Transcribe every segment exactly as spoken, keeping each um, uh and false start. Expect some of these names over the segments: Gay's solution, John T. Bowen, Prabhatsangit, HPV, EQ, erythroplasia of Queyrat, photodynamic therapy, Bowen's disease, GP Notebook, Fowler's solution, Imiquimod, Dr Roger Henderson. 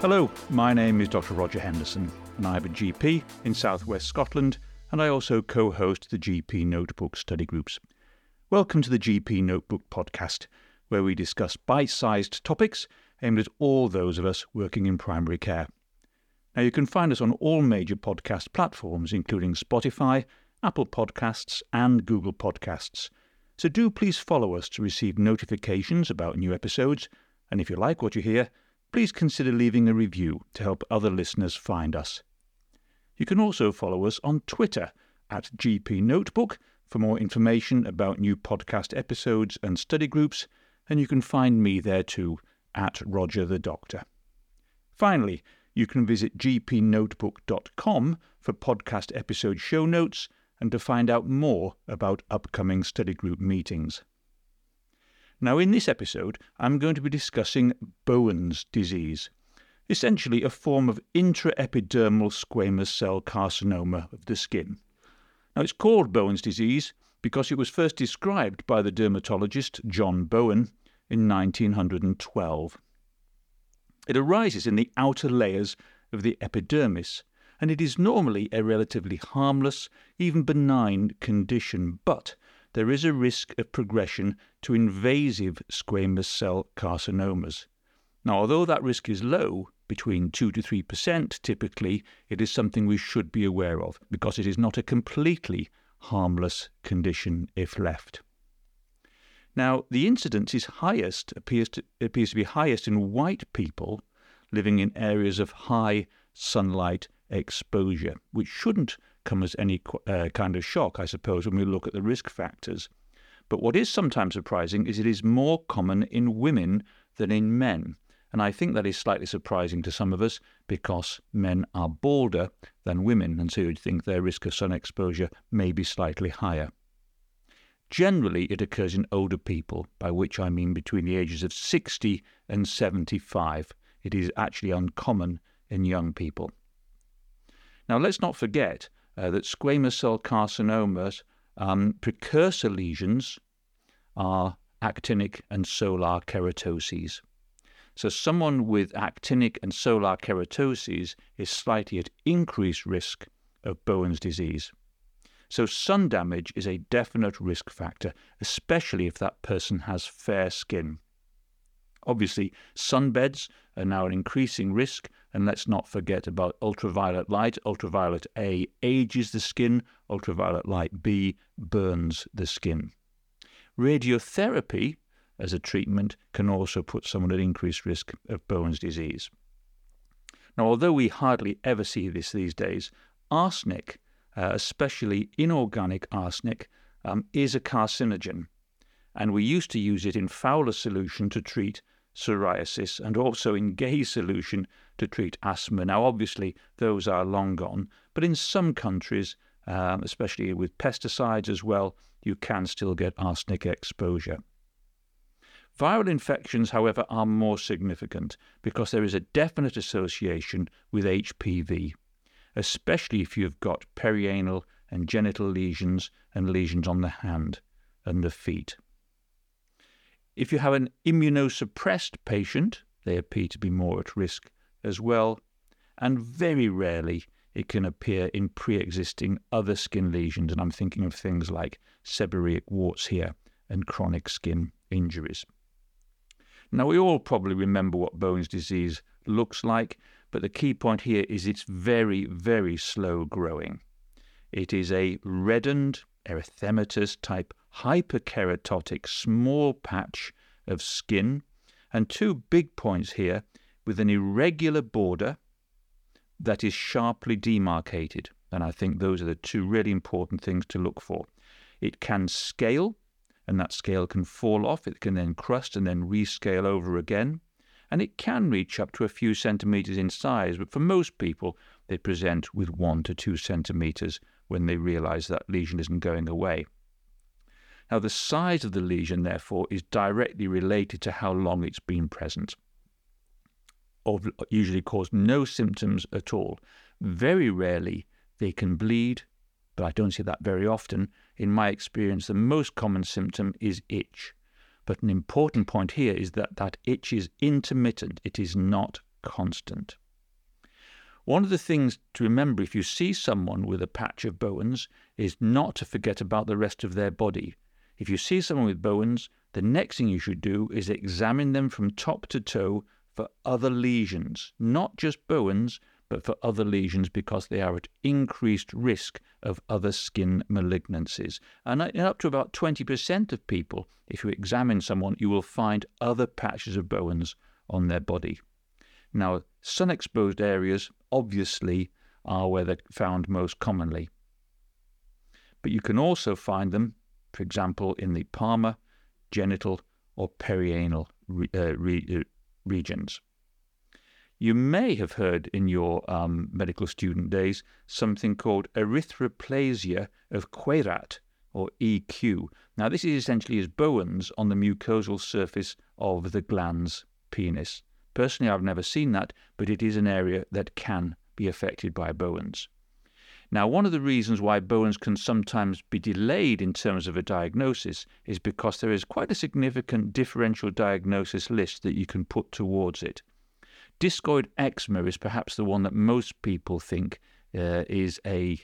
Hello, my name is Dr Roger Henderson, and I'm a G P in southwest Scotland, and I also co-host the G P Notebook study groups. Welcome to the G P Notebook podcast, where we discuss bite-sized topics aimed at all those of us working in primary care. Now, you can find us on all major podcast platforms, including Spotify, Apple Podcasts, and Google Podcasts. So do please follow us to receive notifications about new episodes, and if you like what you hear, please consider leaving a review to help other listeners find us. You can also follow us on Twitter at G P Notebook for more information about new podcast episodes and study groups, and you can find me there too, at Roger the Doctor. Finally, you can visit g p notebook dot com for podcast episode show notes and to find out more about upcoming study group meetings. Now, in this episode, I'm going to be discussing Bowen's disease, essentially a form of intraepidermal squamous cell carcinoma of the skin. Now, it's called Bowen's disease because it was first described by the dermatologist John Bowen in nineteen twelve. It arises in the outer layers of the epidermis, and it is normally a relatively harmless, even benign condition, but there is a risk of progression to invasive squamous cell carcinomas. Now, although that risk is low, between two to three percent typically, it is something we should be aware of because it is not a completely harmless condition if left. Now, the incidence is highest, appears to, appears to be highest in white people living in areas of high sunlight exposure, which shouldn't come as any uh, kind of shock, I suppose, when we look at the risk factors. But what is sometimes surprising is it is more common in women than in men. And I think that is slightly surprising to some of us because men are balder than women, and so you'd think their risk of sun exposure may be slightly higher. Generally, it occurs in older people, by which I mean between the ages of sixty and seventy-five. It is actually uncommon in young people. Now, let's not forget uh, that squamous cell carcinomas, um, precursor lesions are actinic and solar keratoses. So someone with actinic and solar keratoses is slightly at increased risk of Bowen's disease. So sun damage is a definite risk factor, especially if that person has fair skin. Obviously, sunbeds are now an increasing risk, and let's not forget about ultraviolet light. Ultraviolet A ages the skin, ultraviolet light B burns the skin. Radiotherapy as a treatment can also put someone at increased risk of Bowen's disease. Now, although we hardly ever see this these days, arsenic, Uh, especially inorganic arsenic, um, is a carcinogen, and we used to use it in Fowler's solution to treat psoriasis and also in Gay's solution to treat asthma. Now, obviously, those are long gone, but in some countries, um, especially with pesticides as well, you can still get arsenic exposure. Viral infections, however, are more significant because there is a definite association with H P V. Especially if you've got perianal and genital lesions and lesions on the hand and the feet. If you have an immunosuppressed patient, they appear to be more at risk as well, and very rarely it can appear in pre-existing other skin lesions, and I'm thinking of things like seborrheic warts here and chronic skin injuries. Now, we all probably remember what Bowen's disease looks like, but the key point here is it's very, very slow growing. It is a reddened, erythematous type, hyperkeratotic small patch of skin, and two big points here, with an irregular border that is sharply demarcated. And I think those are the two really important things to look for. It can scale, and that scale can fall off. It can then crust and then rescale over again. And it can reach up to a few centimetres in size, but for most people, they present with one to two centimetres when they realise that lesion isn't going away. Now, the size of the lesion, therefore, is directly related to how long it's been present, or usually cause no symptoms at all. Very rarely, they can bleed, but I don't see that very often, in my experience, the most common symptom is itch. But an important point here is that that itch is intermittent. It is not constant. One of the things to remember if you see someone with a patch of Bowen's is not to forget about the rest of their body. If you see someone with Bowen's, the next thing you should do is examine them from top to toe for other lesions, not just Bowen's, but for other lesions because they are at increased risk of other skin malignancies. And up to about twenty percent of people, if you examine someone, you will find other patches of Bowen's on their body. Now, sun-exposed areas, obviously, are where they're found most commonly. But you can also find them, for example, in the palmar, genital or perianal re- uh, re- uh, regions. You may have heard in your um, medical student days something called erythroplasia of Queyrat, or E Q. Now, this is essentially as Bowen's on the mucosal surface of the glans penis. Personally, I've never seen that, but it is an area that can be affected by Bowen's. Now, one of the reasons why Bowen's can sometimes be delayed in terms of a diagnosis is because there is quite a significant differential diagnosis list that you can put towards it. Discoid eczema is perhaps the one that most people think uh, is a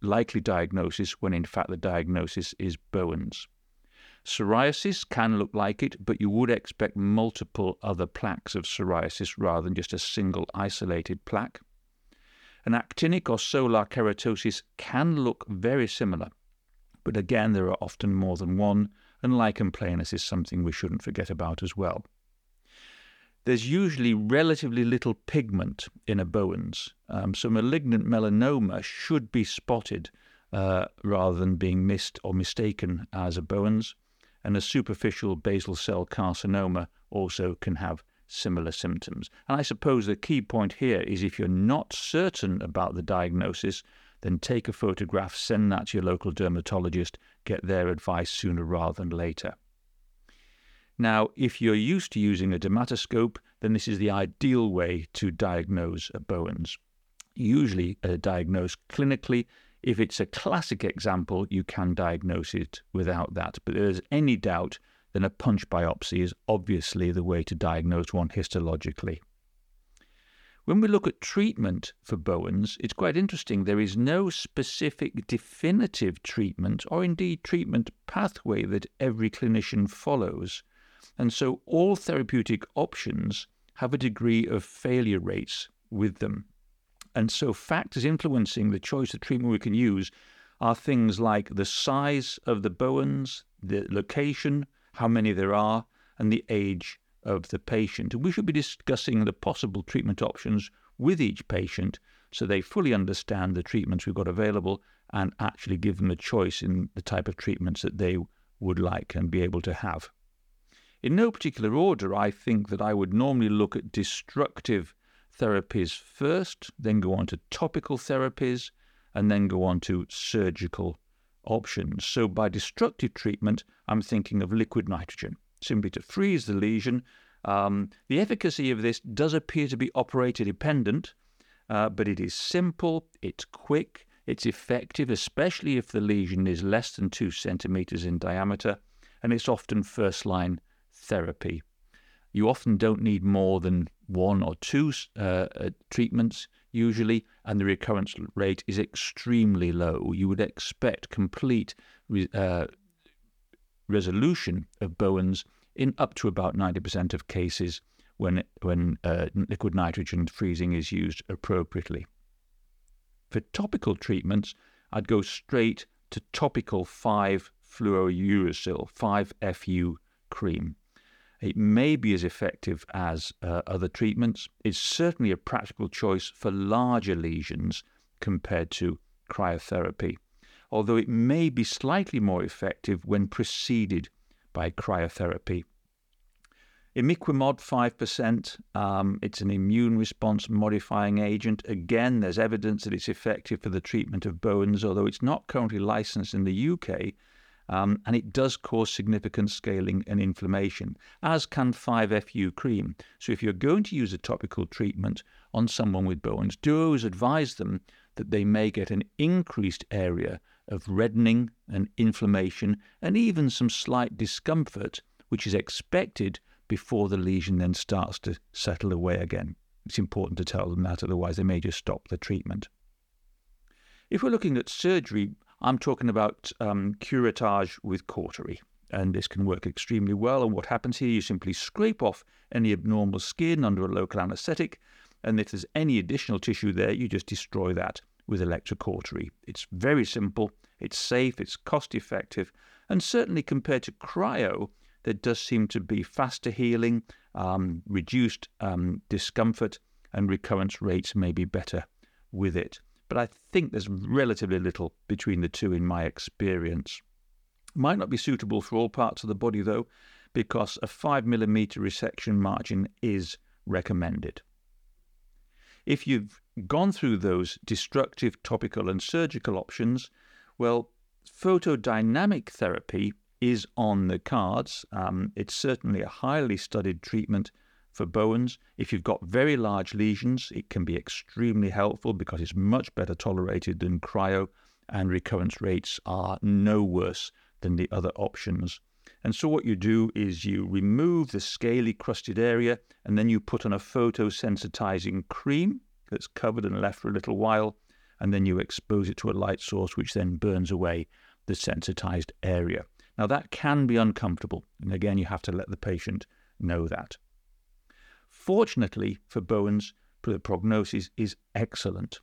likely diagnosis when in fact the diagnosis is Bowen's. Psoriasis can look like it, but you would expect multiple other plaques of psoriasis rather than just a single isolated plaque. An actinic or solar keratosis can look very similar, but again, there are often more than one, and lichen planus is something we shouldn't forget about as well. There's usually relatively little pigment in a Bowen's, um, so malignant melanoma should be spotted uh, rather than being missed or mistaken as a Bowen's, and a superficial basal cell carcinoma also can have similar symptoms. And I suppose the key point here is if you're not certain about the diagnosis, then take a photograph, send that to your local dermatologist, get their advice sooner rather than later. Now, if you're used to using a dermatoscope, then this is the ideal way to diagnose a Bowen's. Usually uh, diagnosed clinically. If it's a classic example, you can diagnose it without that. But if there's any doubt, then a punch biopsy is obviously the way to diagnose one histologically. When we look at treatment for Bowen's, it's quite interesting. There is no specific definitive treatment or indeed treatment pathway that every clinician follows. And so all therapeutic options have a degree of failure rates with them. And so factors influencing the choice of treatment we can use are things like the size of the Bowen's, the location, how many there are, and the age of the patient. We should be discussing the possible treatment options with each patient so they fully understand the treatments we've got available and actually give them a choice in the type of treatments that they would like and be able to have. In no particular order, I think that I would normally look at destructive therapies first, then go on to topical therapies, and then go on to surgical options. So by destructive treatment, I'm thinking of liquid nitrogen, simply to freeze the lesion. Um, the efficacy of this does appear to be operator dependent, uh, but it is simple, it's quick, it's effective, especially if the lesion is less than two centimeters in diameter, and it's often first-line therapy. You often don't need more than one or two uh, treatments usually, and the recurrence rate is extremely low. You would expect complete re- uh, resolution of Bowen's in up to about ninety percent of cases when, when uh, liquid nitrogen freezing is used appropriately. For topical treatments, I'd go straight to topical five fluorouracil, five F U cream. It may be as effective as uh, other treatments. It's certainly a practical choice for larger lesions compared to cryotherapy, although it may be slightly more effective when preceded by cryotherapy. Imiquimod five percent, um, it's an immune response modifying agent. Again, there's evidence that it's effective for the treatment of Bowen's, although it's not currently licensed in the U K. Um, and it does cause significant scaling and inflammation, as can five F U cream. So if you're going to use a topical treatment on someone with Bowen's, do always advise them that they may get an increased area of reddening and inflammation and even some slight discomfort, which is expected before the lesion then starts to settle away again. It's important to tell them that, otherwise they may just stop the treatment. If we're looking at surgery, I'm talking about um, curettage with cautery, and this can work extremely well. And what happens here, you simply scrape off any abnormal skin under a local anaesthetic, and if there's any additional tissue there, you just destroy that with electrocautery. It's very simple, it's safe, it's cost-effective, and certainly compared to cryo, there does seem to be faster healing, um, reduced um, discomfort, and recurrence rates may be better with it. But I think there's relatively little between the two in my experience. Might not be suitable for all parts of the body, though, because a five millimeter resection margin is recommended. If you've gone through those destructive topical and surgical options, well, photodynamic therapy is on the cards. Um, it's certainly a highly studied treatment for Bowen's. If you've got very large lesions, it can be extremely helpful because it's much better tolerated than cryo, and recurrence rates are no worse than the other options. And so what you do is you remove the scaly crusted area, and then you put on a photosensitizing cream that's covered and left for a little while, and then you expose it to a light source, which then burns away the sensitized area. Now that can be uncomfortable, and again, you have to let the patient know that. Fortunately for Bowen's, the prognosis is excellent.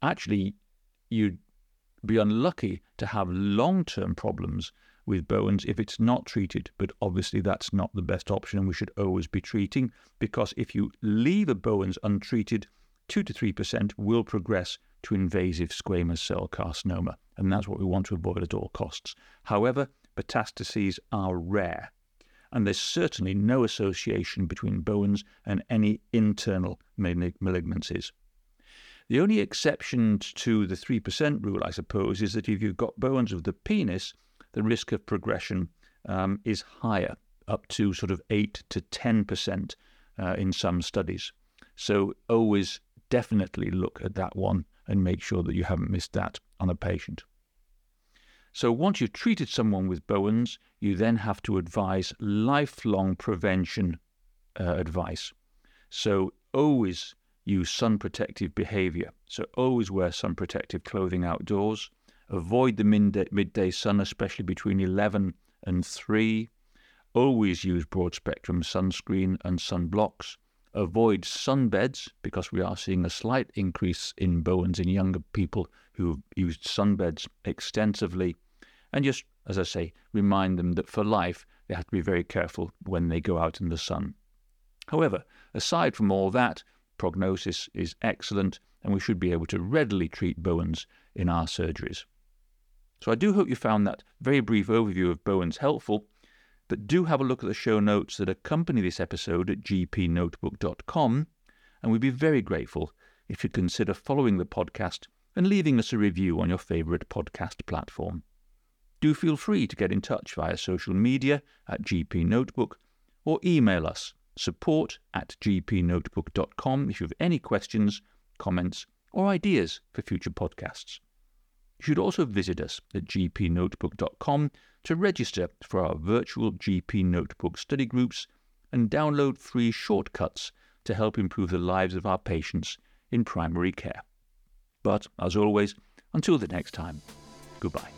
Actually, you'd be unlucky to have long-term problems with Bowen's if it's not treated, but obviously that's not the best option, and we should always be treating, because if you leave a Bowen's untreated, two to three percent will progress to invasive squamous cell carcinoma, and that's what we want to avoid at all costs. However, metastases are rare, and there's certainly no association between Bowen's and any internal malignancies. The only exception to the three percent rule, I suppose, is that if you've got Bowen's of the penis, the risk of progression um, is higher, up to sort of eight to ten percent uh, in some studies. So always definitely look at that one and make sure that you haven't missed that on a patient. So once you've treated someone with Bowen's, you then have to advise lifelong prevention uh, advice. So always use sun protective behavior. So always wear sun protective clothing outdoors. Avoid the midday, midday sun, especially between eleven and three. Always use broad spectrum sunscreen and sunblocks. Avoid sunbeds, because we are seeing a slight increase in Bowen's in younger people who've used sunbeds extensively. And just, as I say, remind them that for life, they have to be very careful when they go out in the sun. However, aside from all that, prognosis is excellent, and we should be able to readily treat Bowen's in our surgeries. So I do hope you found that very brief overview of Bowen's helpful, but do have a look at the show notes that accompany this episode at g p notebook dot com, and we'd be very grateful if you'd consider following the podcast and leaving us a review on your favourite podcast platform. Do feel free to get in touch via social media at g p notebook, or email us support at g p notebook dot com if you have any questions, comments, or ideas for future podcasts. You should also visit us at g p notebook dot com to register for our virtual G P Notebook study groups and download free shortcuts to help improve the lives of our patients in primary care. But, as always, until the next time, goodbye.